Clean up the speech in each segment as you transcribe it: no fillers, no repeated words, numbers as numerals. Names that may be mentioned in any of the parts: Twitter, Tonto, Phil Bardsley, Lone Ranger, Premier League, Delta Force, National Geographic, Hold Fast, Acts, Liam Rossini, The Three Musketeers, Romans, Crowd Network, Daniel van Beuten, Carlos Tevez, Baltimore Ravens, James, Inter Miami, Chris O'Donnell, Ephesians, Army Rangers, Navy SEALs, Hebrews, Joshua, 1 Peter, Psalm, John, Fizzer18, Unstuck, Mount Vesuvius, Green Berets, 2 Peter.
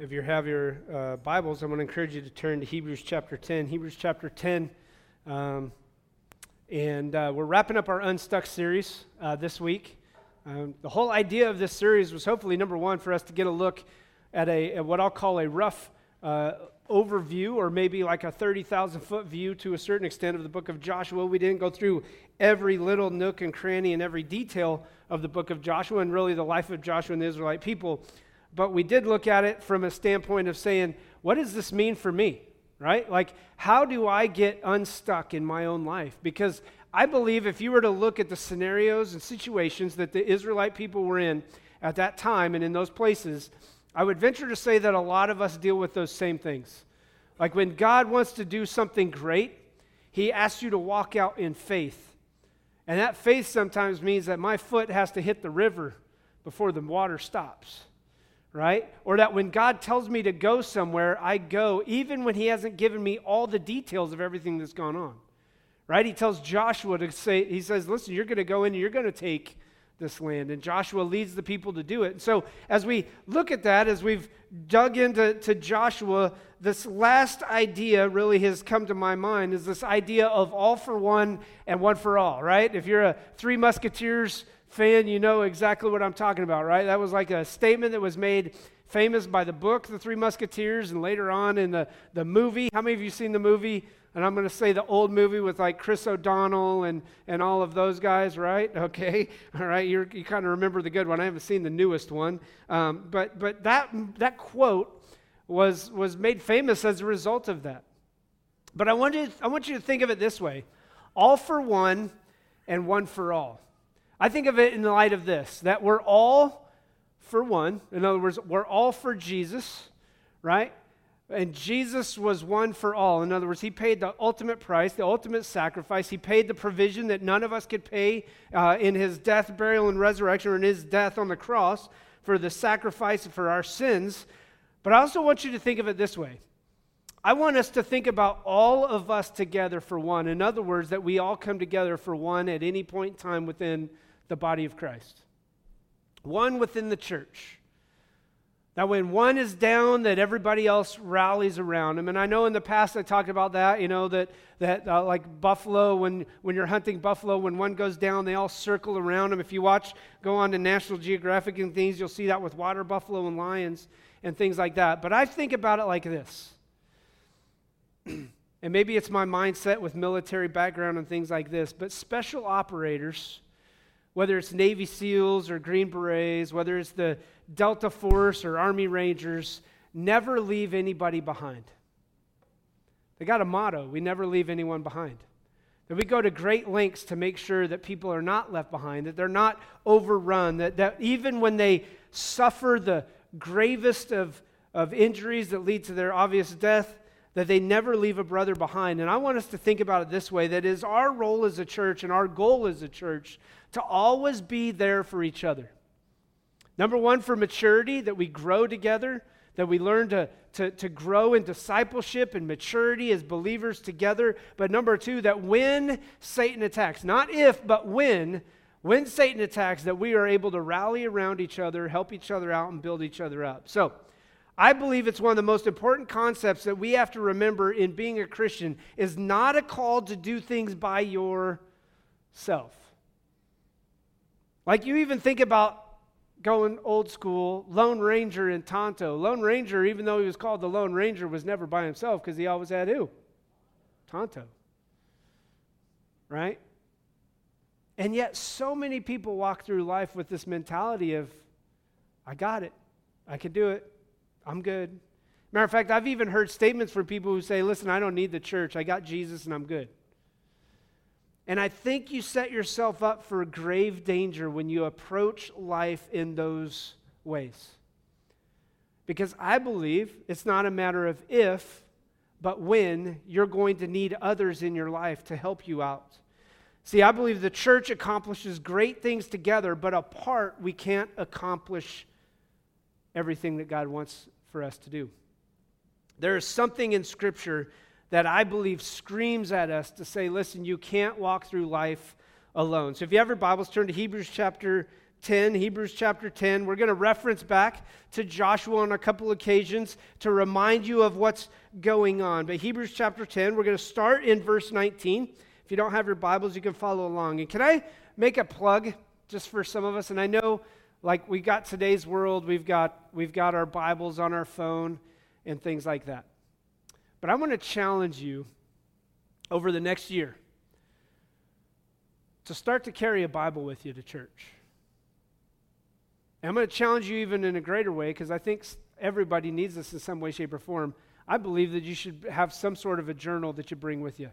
If you have your Bibles, I'm going to encourage you to turn to Hebrews chapter 10. Hebrews chapter 10, we're wrapping up our Unstuck series this week. The whole idea of this series was hopefully, number one, for us to get a look at what I'll call a rough overview, or maybe like a 30,000-foot view to a certain extent of the book of Joshua. We didn't go through every little nook and cranny and every detail of the book of Joshua and really the life of Joshua and the Israelite people. But we did look at it from a standpoint of saying, what does this mean for me, right? Like, how do I get unstuck in my own life? Because I believe if you were to look at the scenarios and situations that the Israelite people were in at that time and in those places, I would venture to say that a lot of us deal with those same things. Like, when God wants to do something great, he asks you to walk out in faith. And that faith sometimes means that my foot has to hit the river before the water stops, right? Or that when God tells me to go somewhere, I go, even when he hasn't given me all the details of everything that's gone on, right? He tells Joshua to say, he says, listen, you're going to go in and you're going to take this land. And Joshua leads the people to do it. And so as we look at that, as we've dug into Joshua, this last idea really has come to my mind, is this idea of all for one and one for all, right? If you're a Three Musketeers fan, you know exactly what I'm talking about, right? That was like a statement that was made famous by the book, The Three Musketeers, and later on in the movie. How many of you seen the movie? And I'm going to say the old movie with like Chris O'Donnell and all of those guys, right? Okay, all right, you kind of remember the good one. I haven't seen the newest one. But that quote was made famous as a result of that. But I want you to think of it this way, all for one and one for all. I think of it in the light of this, that we're all for one. In other words, we're all for Jesus, right? And Jesus was one for all. In other words, he paid the ultimate price, the ultimate sacrifice. He paid the provision that none of us could pay in his death, burial, and resurrection, or in his death on the cross for the sacrifice for our sins. But I also want you to think of it this way. I want us to think about all of us together for one. In other words, that we all come together for one at any point in time within the body of Christ. One within the church. Now, when one is down, that everybody else rallies around him. And I know in the past I talked about that, you know, that like buffalo, when you're hunting buffalo, when one goes down, they all circle around him. If you go on to National Geographic and things, you'll see that with water buffalo and lions and things like that. But I think about it like this. And maybe it's my mindset with military background and things like this, but special operators, whether it's Navy SEALs or Green Berets, whether it's the Delta Force or Army Rangers, never leave anybody behind. They got a motto, we never leave anyone behind. That we go to great lengths to make sure that people are not left behind, that they're not overrun, that even when they suffer the gravest of injuries that lead to their obvious death, that they never leave a brother behind. And I want us to think about it this way, that is our role as a church and our goal as a church to always be there for each other. Number one, for maturity, that we grow together, that we learn to grow in discipleship and maturity as believers together. But number two, that when Satan attacks, not if, but when Satan attacks, that we are able to rally around each other, help each other out, and build each other up. So, I believe it's one of the most important concepts that we have to remember in being a Christian is not a call to do things by yourself. Like, you even think about going old school, Lone Ranger in Tonto. Lone Ranger, even though he was called the Lone Ranger, was never by himself because he always had who? Tonto. Right? And yet so many people walk through life with this mentality of, I got it, I can do it. I'm good. Matter of fact, I've even heard statements from people who say, listen, I don't need the church. I got Jesus and I'm good. And I think you set yourself up for grave danger when you approach life in those ways. Because I believe it's not a matter of if, but when you're going to need others in your life to help you out. See, I believe the church accomplishes great things together, but apart we can't accomplish everything that God wants for us to do. There is something in Scripture that I believe screams at us to say, listen, you can't walk through life alone. So if you have your Bibles, turn to Hebrews chapter 10, Hebrews chapter 10. We're going to reference back to Joshua on a couple occasions to remind you of what's going on. But Hebrews chapter 10, we're going to start in verse 19. If you don't have your Bibles, you can follow along. And can I make a plug just for some of us? And I know, like, we got today's world, we've got our Bibles on our phone and things like that. But I want to challenge you over the next year to start to carry a Bible with you to church. And I'm going to challenge you even in a greater way, because I think everybody needs this in some way, shape, or form. I believe that you should have some sort of a journal that you bring with you.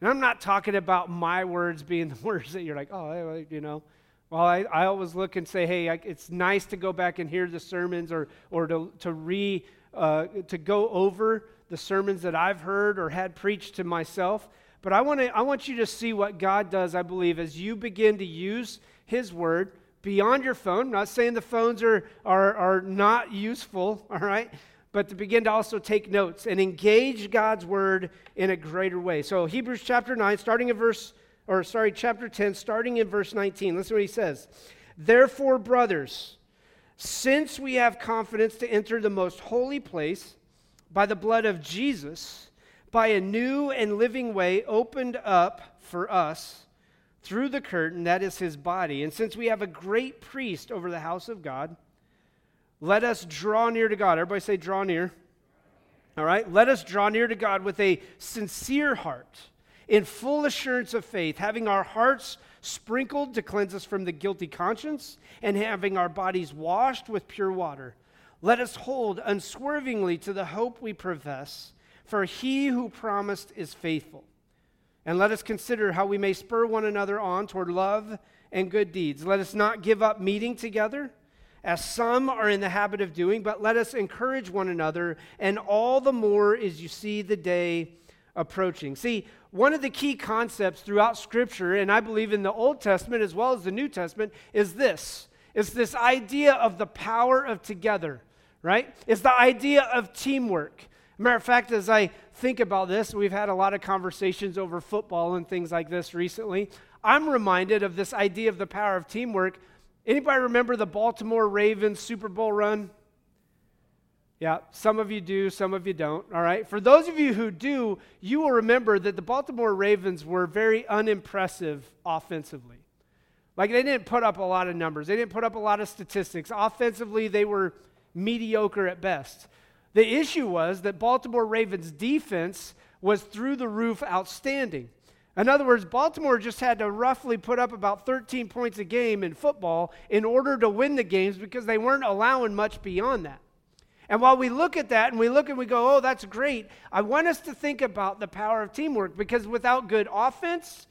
And I'm not talking about my words being the words that you're like, oh, you know. Well, I always look and say, hey, it's nice to go back and hear the sermons or to go over the sermons that I've heard or had preached to myself. But I want you to see what God does, I believe, as you begin to use His Word beyond your phone. I'm not saying the phones are not useful, all right? But to begin to also take notes and engage God's Word in a greater way. So Hebrews chapter 9, chapter 10, starting in verse 19. Listen to what he says. Therefore, brothers, since we have confidence to enter the most holy place by the blood of Jesus, by a new and living way opened up for us through the curtain, that is his body. And since we have a great priest over the house of God, let us draw near to God. Everybody say draw near. All right? Let us draw near to God with a sincere heart, in full assurance of faith, having our hearts sprinkled to cleanse us from the guilty conscience, and having our bodies washed with pure water. Let us hold unswervingly to the hope we profess, for he who promised is faithful. And let us consider how we may spur one another on toward love and good deeds. Let us not give up meeting together, as some are in the habit of doing, but let us encourage one another, and all the more as you see the day approaching. See, one of the key concepts throughout Scripture, and I believe in the Old Testament as well as the New Testament, is this. It's this idea of the power of together, right? It's the idea of teamwork. Matter of fact, as I think about this, we've had a lot of conversations over football and things like this recently. I'm reminded of this idea of the power of teamwork. Anybody remember the Baltimore Ravens Super Bowl run? Yeah, some of you do, some of you don't, all right? For those of you who do, you will remember that the Baltimore Ravens were very unimpressive offensively. Like, they didn't put up a lot of numbers. They didn't put up a lot of statistics. Offensively, they were mediocre at best. The issue was that Baltimore Ravens' defense was through the roof outstanding. In other words, Baltimore just had to roughly put up about 13 points a game in football in order to win the games, because they weren't allowing much beyond that. And while we look at that and we go, oh, that's great, I want us to think about the power of teamwork, because without good offense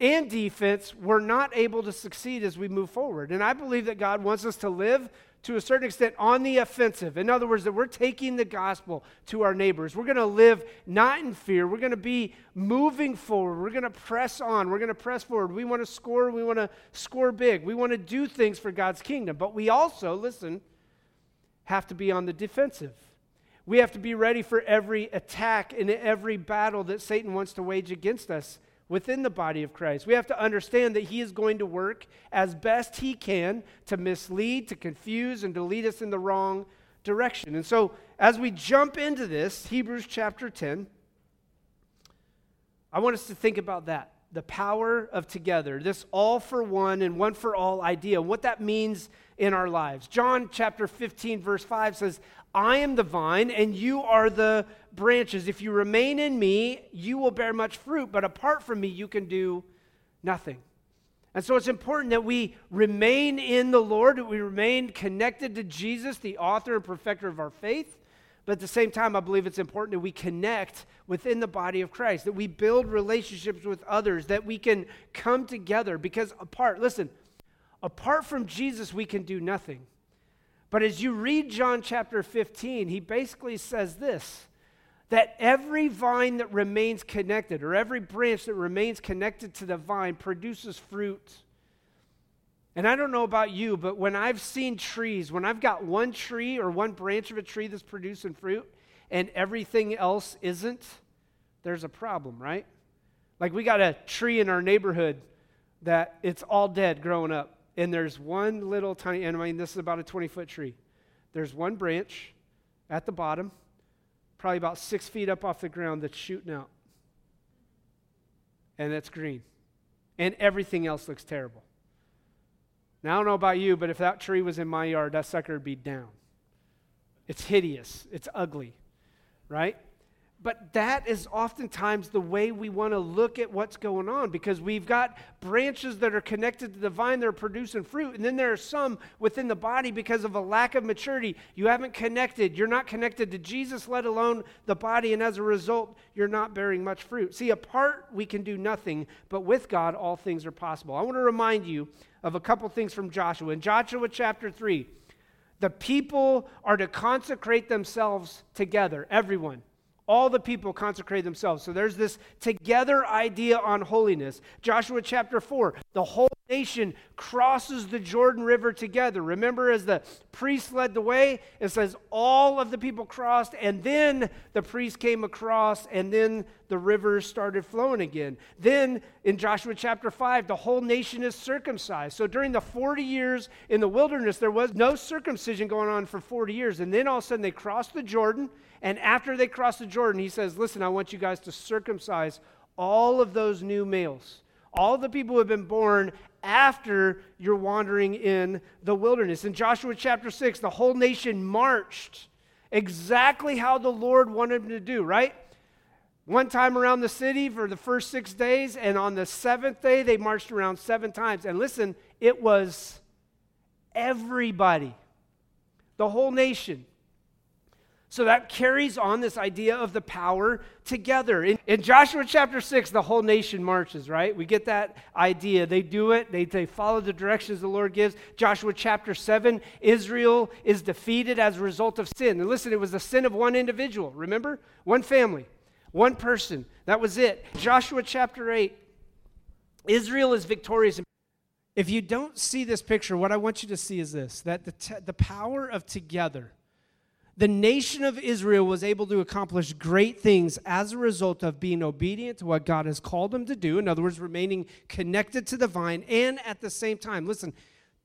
and defense, we're not able to succeed as we move forward. And I believe that God wants us to live to a certain extent on the offensive. In other words, that we're taking the gospel to our neighbors. We're going to live not in fear. We're going to be moving forward. We're going to press on. We're going to press forward. We want to score. We want to score big. We want to do things for God's kingdom. But we also, listen, have to be on the defensive. We have to be ready for every attack and every battle that Satan wants to wage against us within the body of Christ. We have to understand that he is going to work as best he can to mislead, to confuse, and to lead us in the wrong direction. And so, as we jump into this, Hebrews chapter 10, I want us to think about that, the power of together, this all for one and one for all idea, what that means in our lives. John chapter 15 verse 5 says, I am the vine and you are the branches. If you remain in me, you will bear much fruit, but apart from me, you can do nothing. And so it's important that we remain in the Lord, that we remain connected to Jesus, the author and perfecter of our faith. But at the same time, I believe it's important that we connect within the body of Christ, that we build relationships with others, that we can come together, because apart from Jesus, we can do nothing. But as you read John chapter 15, he basically says this, that every vine that remains connected, or every branch that remains connected to the vine, produces fruit. And I don't know about you, but when I've seen trees, when I've got one tree or one branch of a tree that's producing fruit and everything else isn't, there's a problem, right? Like, we got a tree in our neighborhood that it's all dead growing up. And there's one little tiny, and I mean, this is about a 20-foot tree. There's one branch at the bottom, probably about 6 feet up off the ground, that's shooting out. And that's green. And everything else looks terrible. Now, I don't know about you, but if that tree was in my yard, that sucker would be down. It's hideous. It's ugly, right? But that is oftentimes the way we want to look at what's going on, because we've got branches that are connected to the vine that are producing fruit, and then there are some within the body because of a lack of maturity. You haven't connected. You're not connected to Jesus, let alone the body, and as a result, you're not bearing much fruit. See, apart we can do nothing, but with God, all things are possible. I want to remind you of a couple things from Joshua. In Joshua chapter 3, the people are to consecrate themselves together, everyone. All the people consecrate themselves. So there's this together idea on holiness. Joshua chapter 4, the whole nation crosses the Jordan River together. Remember, as the priest led the way, it says all of the people crossed, and then the priest came across, and then the river started flowing again. Then in Joshua chapter 5, the whole nation is circumcised. So during the 40 years in the wilderness, there was no circumcision going on for 40 years. And then all of a sudden they crossed the Jordan. And after they cross the Jordan, he says, listen, I want you guys to circumcise all of those new males, all the people who have been born after you're wandering in the wilderness. In Joshua chapter 6, the whole nation marched exactly how the Lord wanted them to do, right? One time around the city for the first 6 days, and on the seventh day, they marched around seven times. And listen, it was everybody, the whole nation. So that carries on this idea of the power together. In Joshua chapter 6, the whole nation marches, right? We get that idea. They do it. They follow the directions the Lord gives. Joshua chapter 7, Israel is defeated as a result of sin. And listen, it was the sin of one individual, remember? One family, one person. That was it. Joshua chapter 8, Israel is victorious. If you don't see this picture, what I want you to see is this, that the power of together. The nation of Israel was able to accomplish great things as a result of being obedient to what God has called them to do. In other words, remaining connected to the vine and at the same time, listen,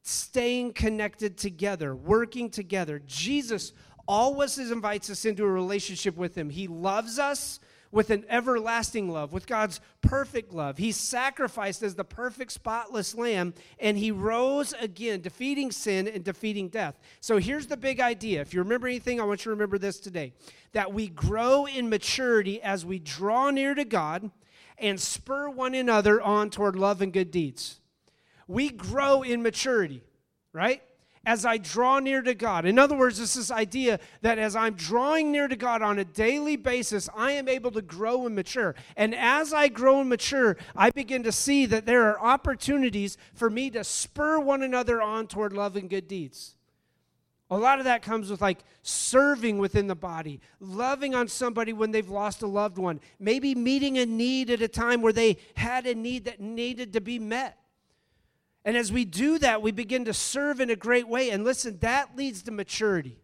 staying connected together, working together. Jesus always invites us into a relationship with him. He loves us with an everlasting love, with God's perfect love. He sacrificed as the perfect spotless lamb, and he rose again, defeating sin and defeating death. So here's the big idea. If you remember anything, I want you to remember this today, that we grow in maturity as we draw near to God and spur one another on toward love and good deeds. We grow in maturity, right? As I draw near to God. In other words, it's this idea that as I'm drawing near to God on a daily basis, I am able to grow and mature. And as I grow and mature, I begin to see that there are opportunities for me to spur one another on toward love and good deeds. A lot of that comes with like serving within the body, loving on somebody when they've lost a loved one, maybe meeting a need at a time where they had a need that needed to be met. And as we do that, we begin to serve in a great way. And listen, that leads to maturity.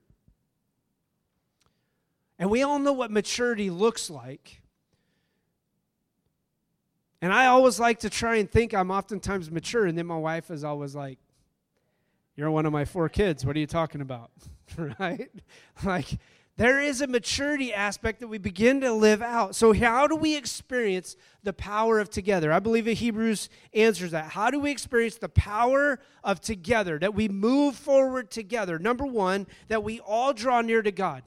And we all know what maturity looks like. And I always like to try and think I'm oftentimes mature. And then my wife is always like, you're one of my four kids. What are you talking about? Right? Like, there is a maturity aspect that we begin to live out. So how do we experience the power of together? I believe that Hebrews answers that. How do we experience the power of together, that we move forward together? Number one, that we all draw near to God.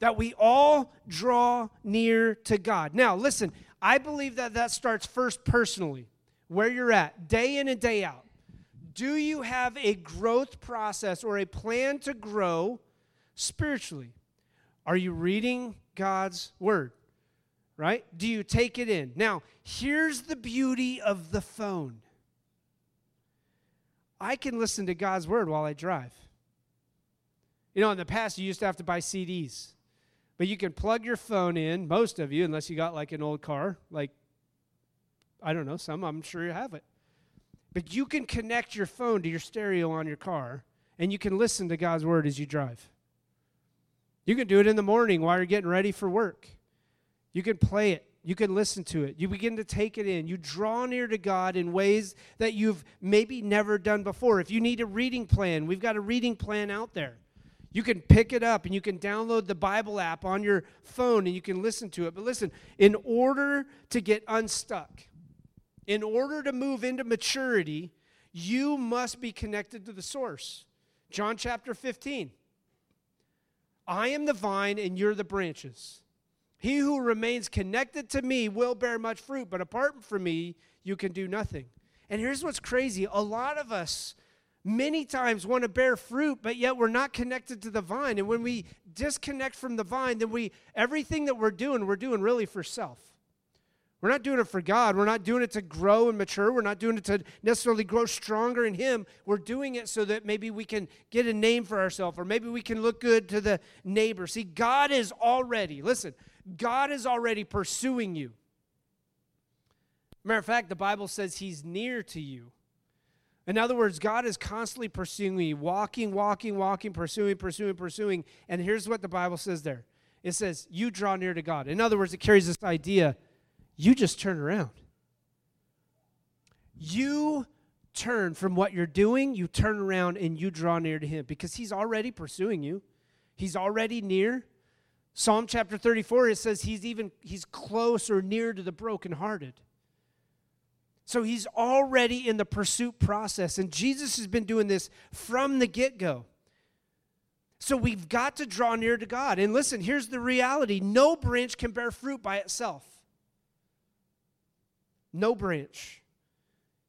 That we all draw near to God. Now, listen, I believe that starts first personally, where you're at, day in and day out. Do you have a growth process or a plan to grow spiritually? Are you reading God's word, right? Do you take it in? Now, here's the beauty of the phone. I can listen to God's word while I drive. You know, in the past, you used to have to buy CDs. But you can plug your phone in, most of you, unless you got like an old car. Like, I don't know, some I'm sure you have it. But you can connect your phone to your stereo on your car, and you can listen to God's word as you drive. You can do it in the morning while you're getting ready for work. You can play it You can listen to it. You begin to take it in. You draw near to God in ways that you've maybe never done before. If you need a reading plan, we've got a reading plan out there. You can pick it up and you can download the Bible app on your phone and you can listen to it. But listen, in order to get unstuck, in order to move into maturity, you must be connected to the source. John chapter 15. I am the vine and you're the branches. He who remains connected to me will bear much fruit, but apart from me, you can do nothing. And here's what's crazy. A lot of us many times want to bear fruit, but yet we're not connected to the vine. And when we disconnect from the vine, then everything that we're doing really for self. We're not doing it for God. We're not doing it to grow and mature. We're not doing it to necessarily grow stronger in Him. We're doing it so that maybe we can get a name for ourselves, or maybe we can look good to the neighbor. See, God is already, listen, God is already pursuing you. Matter of fact, the Bible says He's near to you. In other words, God is constantly pursuing you, walking, pursuing. And here's what the Bible says there. It says, you draw near to God. In other words, it carries this idea, you just turn around. You turn from what you're doing, you turn around and you draw near to Him because He's already pursuing you. He's already near. Psalm chapter 34, it says he's close or near to the brokenhearted. So He's already in the pursuit process, and Jesus has been doing this from the get-go. So we've got to draw near to God. And listen, here's the reality. No branch can bear fruit by itself. No branch.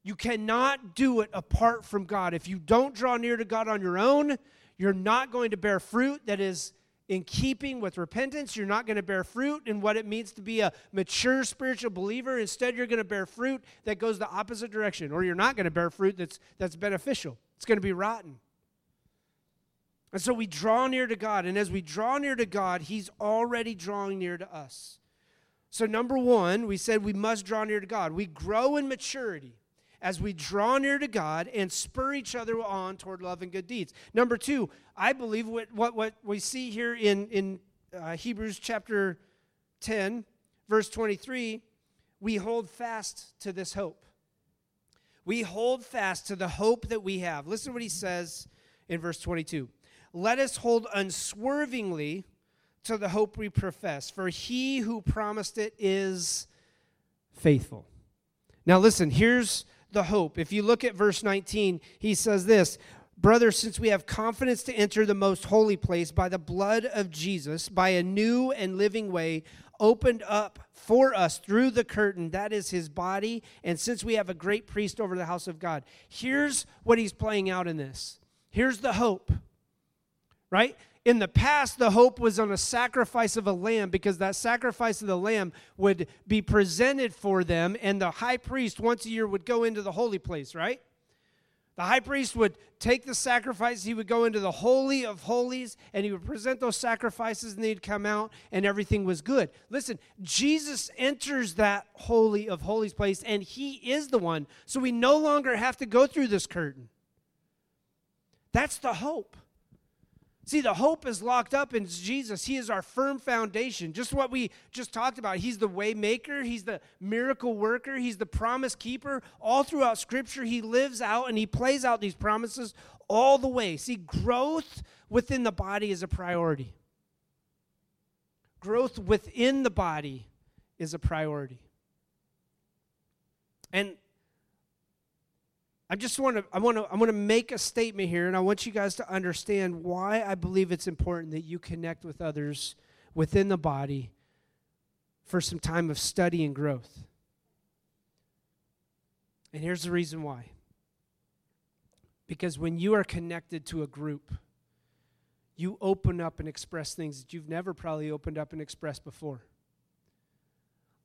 You cannot do it apart from God. If you don't draw near to God on your own, you're not going to bear fruit that is in keeping with repentance. You're not going to bear fruit in what it means to be a mature spiritual believer. Instead, you're going to bear fruit that goes the opposite direction, or you're not going to bear fruit that's beneficial. It's going to be rotten. And so we draw near to God, and as we draw near to God, He's already drawing near to us. So number one, we said we must draw near to God. We grow in maturity as we draw near to God and spur each other on toward love and good deeds. Number two, I believe what we see here in Hebrews chapter 10, verse 23, we hold fast to this hope. We hold fast to the hope that we have. Listen to what he says in verse 22. Let us hold unswervingly to the hope we profess, for He who promised it is faithful. Now listen, here's the hope. If you look at verse 19, he says this, brothers, since we have confidence to enter the most holy place by the blood of Jesus, by a new and living way opened up for us through the curtain, that is His body, and since we have a great priest over the house of God. Here's what he's playing out in this. Here's the hope, right? In the past, the hope was on a sacrifice of a lamb, because that sacrifice of the lamb would be presented for them, and the high priest once a year would go into the holy place, right? The high priest would take the sacrifice, he would go into the holy of holies, and he would present those sacrifices, and they'd come out, and everything was good. Listen, Jesus enters that holy of holies place, and He is the one, so we no longer have to go through this curtain. That's the hope. See, the hope is locked up in Jesus. He is our firm foundation. Just what we just talked about. He's the way maker. He's the miracle worker. He's the promise keeper. All throughout Scripture, He lives out and He plays out these promises all the way. See, growth within the body is a priority. Growth within the body is a priority. And I want to make a statement here, and I want you guys to understand why I believe it's important that you connect with others within the body for some time of study and growth. And here's the reason why. Because when you are connected to a group, you open up and express things that you've never probably opened up and expressed before.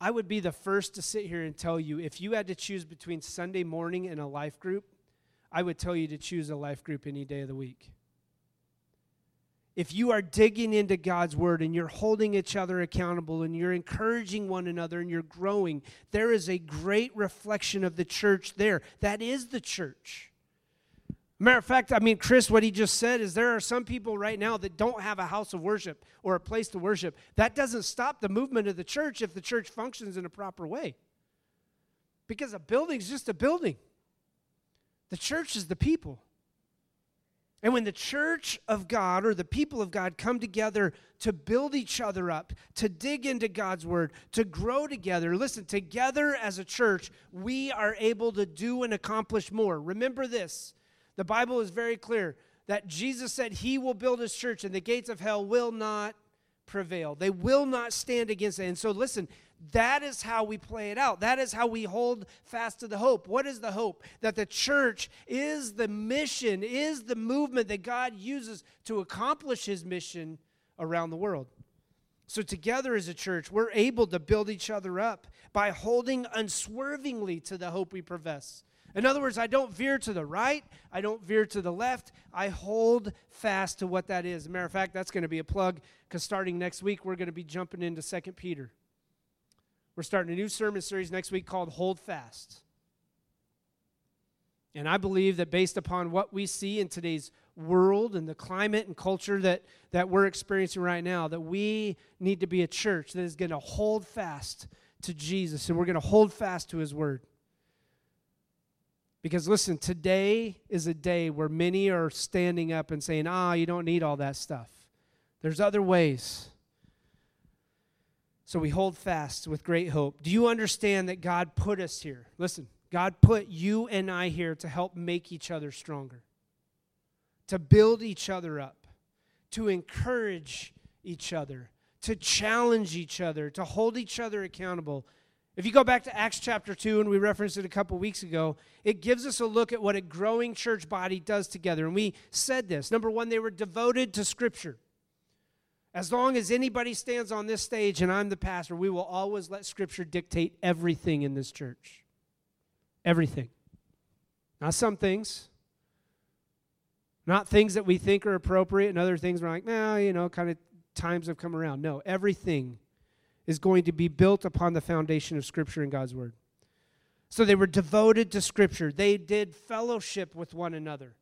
I would be the first to sit here and tell you, if you had to choose between Sunday morning and a life group, I would tell you to choose a life group any day of the week. If you are digging into God's Word and you're holding each other accountable and you're encouraging one another and you're growing, there is a great reflection of the church there. That is the church. Matter of fact, I mean, Chris, what he just said is there are some people right now that don't have a house of worship or a place to worship. That doesn't stop the movement of the church if the church functions in a proper way. Because a building's just a building. The church is the people. And when the church of God or the people of God come together to build each other up, to dig into God's word, to grow together, listen, together as a church, we are able to do and accomplish more. Remember this. The Bible is very clear that Jesus said he will build his church and the gates of hell will not prevail. They will not stand against it. And so listen, that is how we play it out. That is how we hold fast to the hope. What is the hope? That the church is the mission, is the movement that God uses to accomplish his mission around the world. So together as a church, we're able to build each other up by holding unswervingly to the hope we profess. In other words, I don't veer to the right. I don't veer to the left. I hold fast to what that is. As a matter of fact, that's going to be a plug because starting next week, we're going to be jumping into 2 Peter. We're starting a new sermon series next week called Hold Fast. And I believe that based upon what we see in today's world and the climate and culture that we're experiencing right now, that we need to be a church that is going to hold fast to Jesus, and we're going to hold fast to his word. Because listen, today is a day where many are standing up and saying, you don't need all that stuff. There's other ways. So we hold fast with great hope. Do you understand that God put us here? Listen, God put you and I here to help make each other stronger, to build each other up, to encourage each other, to challenge each other, to hold each other accountable. If you go back to Acts chapter 2, and we referenced it a couple weeks ago, it gives us a look at what a growing church body does together. And we said this. Number one, they were devoted to Scripture. As long as anybody stands on this stage and I'm the pastor, we will always let Scripture dictate everything in this church. Everything. Not some things. Not things that we think are appropriate and other things we're like, kind of times have come around. No, everything is going to be built upon the foundation of Scripture and God's Word. So they were devoted to Scripture. They did fellowship with one another.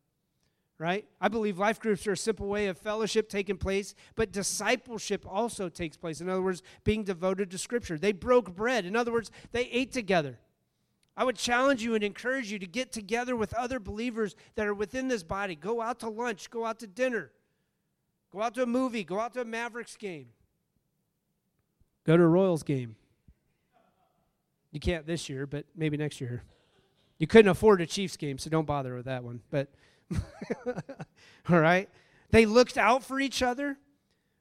Right? I believe life groups are a simple way of fellowship taking place, but discipleship also takes place. In other words, being devoted to Scripture. They broke bread. In other words, they ate together. I would challenge you and encourage you to get together with other believers that are within this body. Go out to lunch. Go out to dinner. Go out to a movie. Go out to a Mavericks game. Go to a Royals game. You can't this year, but maybe next year. You couldn't afford a Chiefs game, so don't bother with that one. But all right? They looked out for each other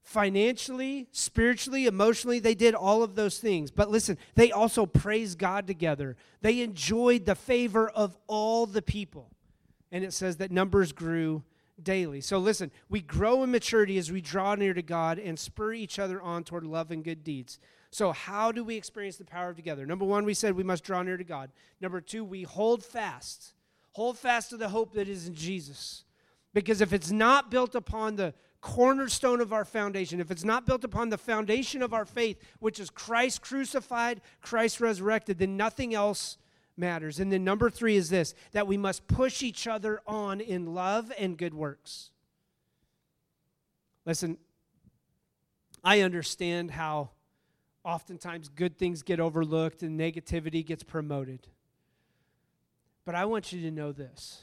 financially, spiritually, emotionally. They did all of those things. But listen, they also praised God together. They enjoyed the favor of all the people. And it says that numbers grew daily. So listen, we grow in maturity as we draw near to God and spur each other on toward love and good deeds. So how do we experience the power of together? Number one, we said we must draw near to God. Number two, we hold fast. Hold fast to the hope that is in Jesus. Because if it's not built upon the cornerstone of our foundation, if it's not built upon the foundation of our faith, which is Christ crucified, Christ resurrected, then nothing else matters. And then number three is this, that we must push each other on in love and good works. Listen, I understand how oftentimes good things get overlooked and negativity gets promoted. But I want you to know this,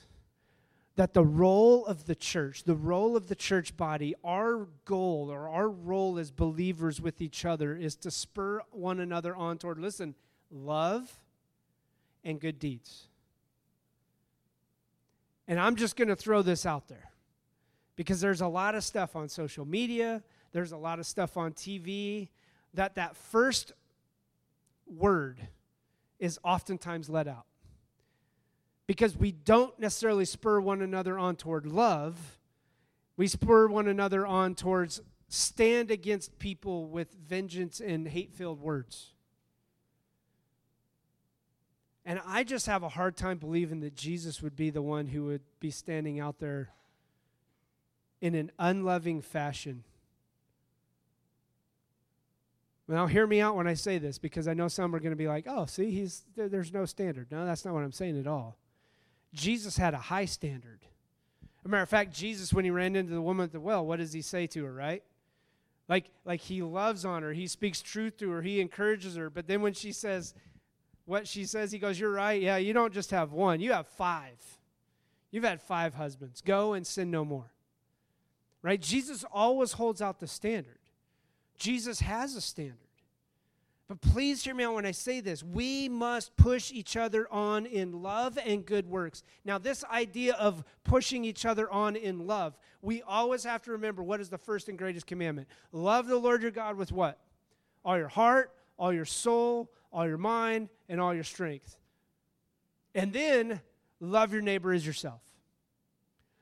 that the role of the church body, our goal or our role as believers with each other is to spur one another on toward, listen, love and good deeds. And I'm just going to throw this out there because there's a lot of stuff on social media, there's a lot of stuff on TV, that first word is oftentimes let out. Because we don't necessarily spur one another on toward love. We spur one another on towards stand against people with vengeance and hate-filled words. And I just have a hard time believing that Jesus would be the one who would be standing out there in an unloving fashion. Now, hear me out when I say this, because I know some are going to be like, there's no standard. No, that's not what I'm saying at all. Jesus had a high standard. As a matter of fact, Jesus, when he ran into the woman at the well, what does he say to her, right? Like he loves on her. He speaks truth to her. He encourages her. But then when she says what she says, he goes, you're right. Yeah, you don't just have one. You have five. You've had five husbands. Go and sin no more. Right? Jesus always holds out the standard. Jesus has a standard. But please hear me out when I say this. We must push each other on in love and good works. Now, this idea of pushing each other on in love, we always have to remember what is the first and greatest commandment. Love the Lord your God with what? All your heart, all your soul, all your mind, and all your strength. And then love your neighbor as yourself.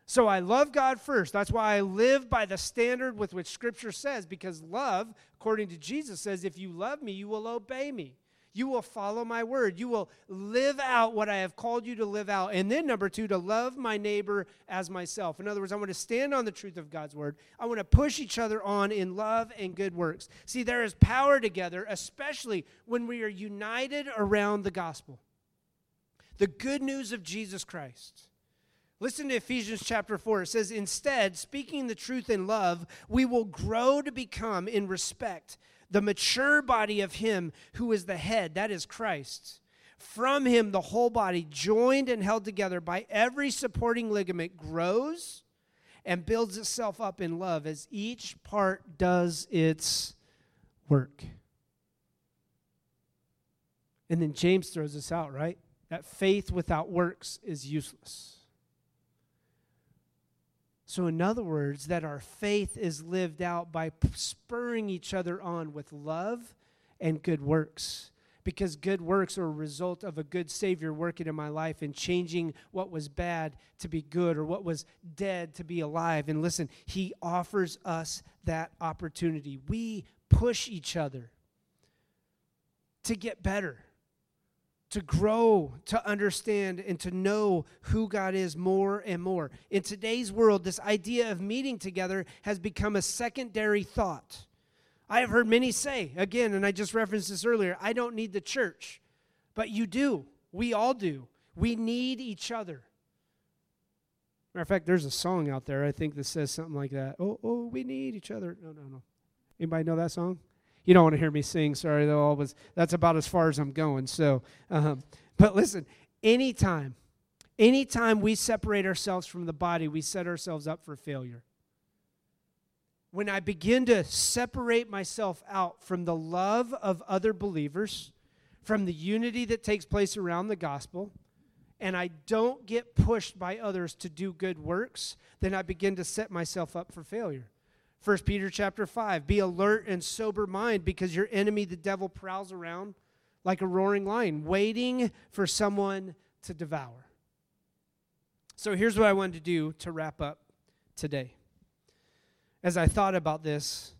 So I love God first. That's why I live by the standard with which Scripture says, because love, according to Jesus, says, if you love me, you will obey me. You will follow my word. You will live out what I have called you to live out. And then number two, to love my neighbor as myself. In other words, I want to stand on the truth of God's word. I want to push each other on in love and good works. See, there is power together, especially when we are united around the gospel, the good news of Jesus Christ. Listen to Ephesians chapter 4. It says, instead, speaking the truth in love, we will grow to become, in respect, the mature body of him who is the head, that is Christ. From him, the whole body, joined and held together by every supporting ligament, grows and builds itself up in love as each part does its work. And then James throws this out, right? That faith without works is useless. So in other words, that our faith is lived out by spurring each other on with love and good works, because good works are a result of a good Savior working in my life and changing what was bad to be good or what was dead to be alive. And listen, he offers us that opportunity. We push each other to get better, to grow, to understand, and to know who God is more and more. In today's world, this idea of meeting together has become a secondary thought. I have heard many say, again, and I just referenced this earlier, I don't need the church, but you do. We all do. We need each other. Matter of fact, there's a song out there, I think, that says something like that. Oh, we need each other. No. Anybody know that song? You don't want to hear me sing, sorry, though. That's about as far as I'm going. So, but listen, anytime we separate ourselves from the body, we set ourselves up for failure. When I begin to separate myself out from the love of other believers, from the unity that takes place around the gospel, and I don't get pushed by others to do good works, then I begin to set myself up for failure. 1 Peter chapter 5, be alert and sober mind, because your enemy, the devil, prowls around like a roaring lion, waiting for someone to devour. So here's what I wanted to do to wrap up today. As I thought about this,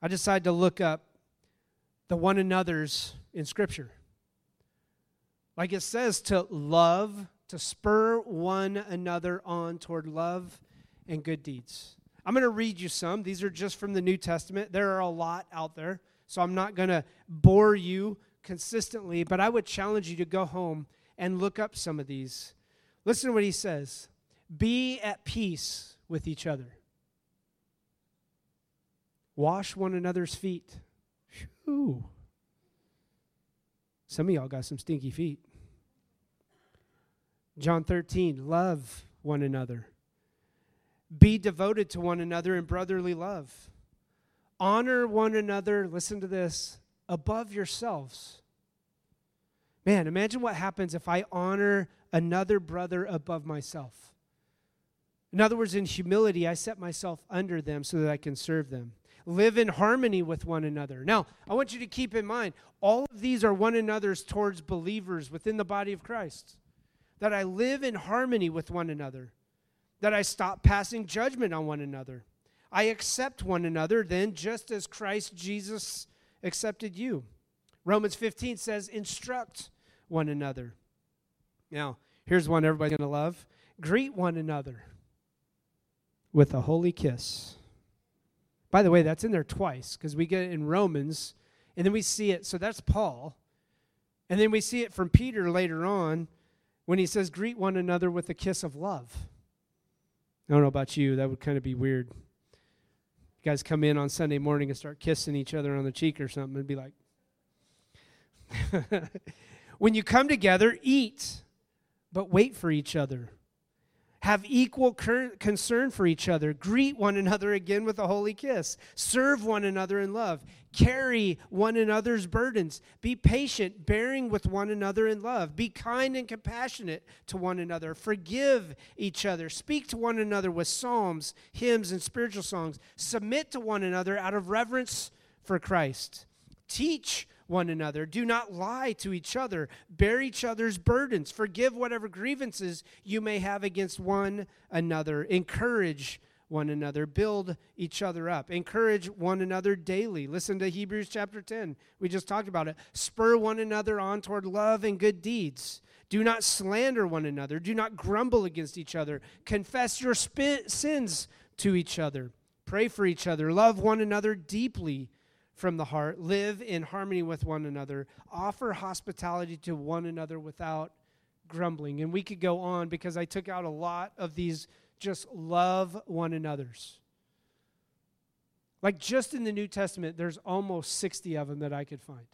I decided to look up the one another's in Scripture. Like it says to love, to spur one another on toward love and good deeds. I'm going to read you some. These are just from the New Testament. There are a lot out there, so I'm not going to bore you consistently, but I would challenge you to go home and look up some of these. Listen to what he says. Be at peace with each other. Wash one another's feet. Whew. Some of y'all got some stinky feet. John 13, love one another. Be devoted to one another in brotherly love. Honor one another, listen to this, above yourselves. Man, imagine what happens if I honor another brother above myself. In other words, in humility, I set myself under them so that I can serve them. Live in harmony with one another. Now, I want you to keep in mind, all of these are one another's towards believers within the body of Christ, that I live in harmony with one another, that I stop passing judgment on one another. I accept one another then, just as Christ Jesus accepted you. Romans 15 says, instruct one another. Now, here's one everybody's going to love. Greet one another with a holy kiss. By the way, that's in there twice, because we get it in Romans, and then we see it. So that's Paul. And then we see it from Peter later on when he says, greet one another with a kiss of love. I don't know about you, that would kind of be weird. You guys come in on Sunday morning and start kissing each other on the cheek or something and be like. When you come together, eat, but wait for each other. Have equal concern for each other. Greet one another again with a holy kiss. Serve one another in love. Carry one another's burdens. Be patient, bearing with one another in love. Be kind and compassionate to one another. Forgive each other. Speak to one another with psalms, hymns, and spiritual songs. Submit to one another out of reverence for Christ. Teach one another. Do not lie to each other. Bear each other's burdens. Forgive whatever grievances you may have against one another. Encourage one another. Build each other up. Encourage one another daily. Listen to Hebrews chapter 10. We just talked about it. Spur one another on toward love and good deeds. Do not slander one another. Do not grumble against each other. Confess your sins to each other. Pray for each other. Love one another deeply. From the heart, live in harmony with one another, offer hospitality to one another without grumbling. And we could go on because I took out a lot of these just love one another's. Like just in the New Testament, there's almost 60 of them that I could find.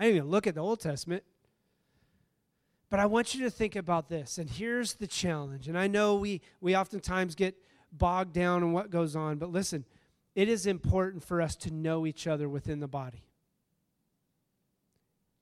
I didn't even look at the Old Testament. But I want you to think about this. And here's the challenge. And I know we oftentimes get bogged down in what goes on, but listen, it is important for us to know each other within the body.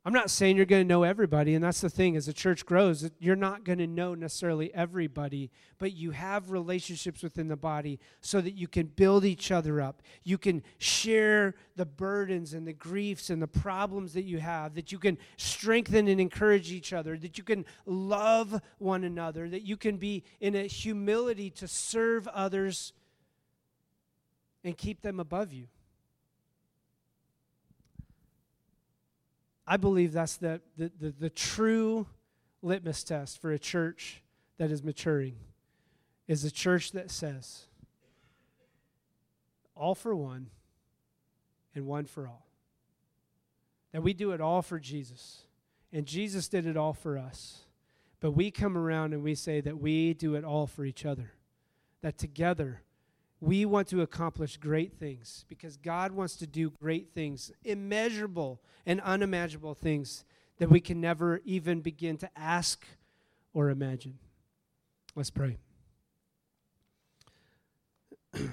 I'm not saying you're going to know everybody, and that's the thing. As the church grows, you're not going to know necessarily everybody, but you have relationships within the body so that you can build each other up. You can share the burdens and the griefs and the problems that you have, that you can strengthen and encourage each other, that you can love one another, that you can be in a humility to serve others and keep them above you. I believe that's the true litmus test for a church that is maturing, is a church that says, all for one and one for all. That we do it all for Jesus. And Jesus did it all for us. But we come around and we say that we do it all for each other. That together, we want to accomplish great things because God wants to do great things, immeasurable and unimaginable things that we can never even begin to ask or imagine. Let's pray.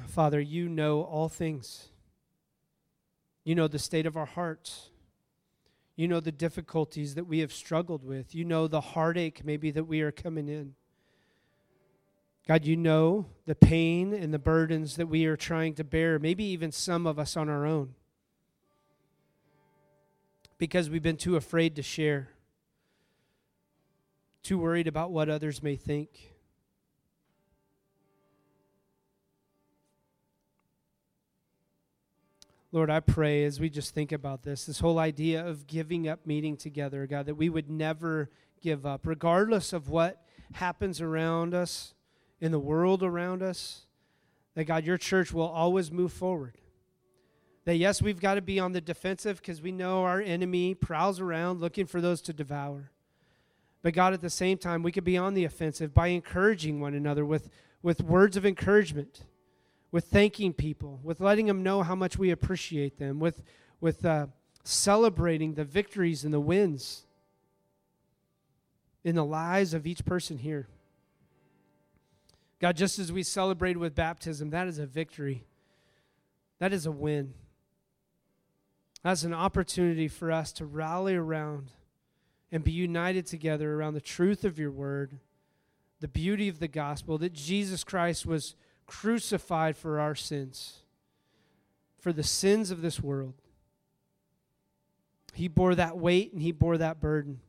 Father, you know all things. You know the state of our hearts. You know the difficulties that we have struggled with. You know the heartache maybe that we are coming in. God, you know the pain and the burdens that we are trying to bear, maybe even some of us on our own, because we've been too afraid to share, too worried about what others may think. Lord, I pray as we just think about this whole idea of giving up meeting together, God, that we would never give up, regardless of what happens around us, in the world around us, that God, your church will always move forward. That yes, we've got to be on the defensive because we know our enemy prowls around looking for those to devour. But God, at the same time, we could be on the offensive by encouraging one another with words of encouragement, with thanking people, with letting them know how much we appreciate them, with celebrating the victories and the wins in the lives of each person here. God, just as we celebrated with baptism, that is a victory. That is a win. That's an opportunity for us to rally around and be united together around the truth of your word, the beauty of the gospel, that Jesus Christ was crucified for our sins, for the sins of this world. He bore that weight and he bore that burden.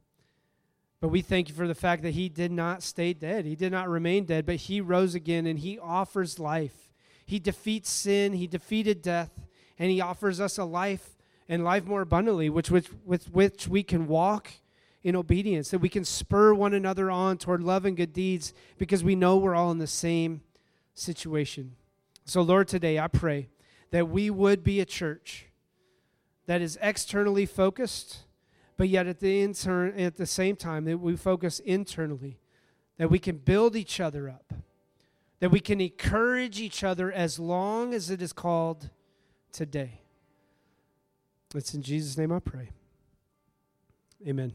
But we thank you for the fact that he did not stay dead. He did not remain dead, but he rose again and he offers life. He defeats sin, he defeated death, and he offers us a life and life more abundantly, with which we can walk in obedience, that we can spur one another on toward love and good deeds because we know we're all in the same situation. So Lord, today I pray that we would be a church that is externally focused, but yet at the same time that we focus internally, that we can build each other up, that we can encourage each other as long as it is called today. It's in Jesus' name I pray. Amen.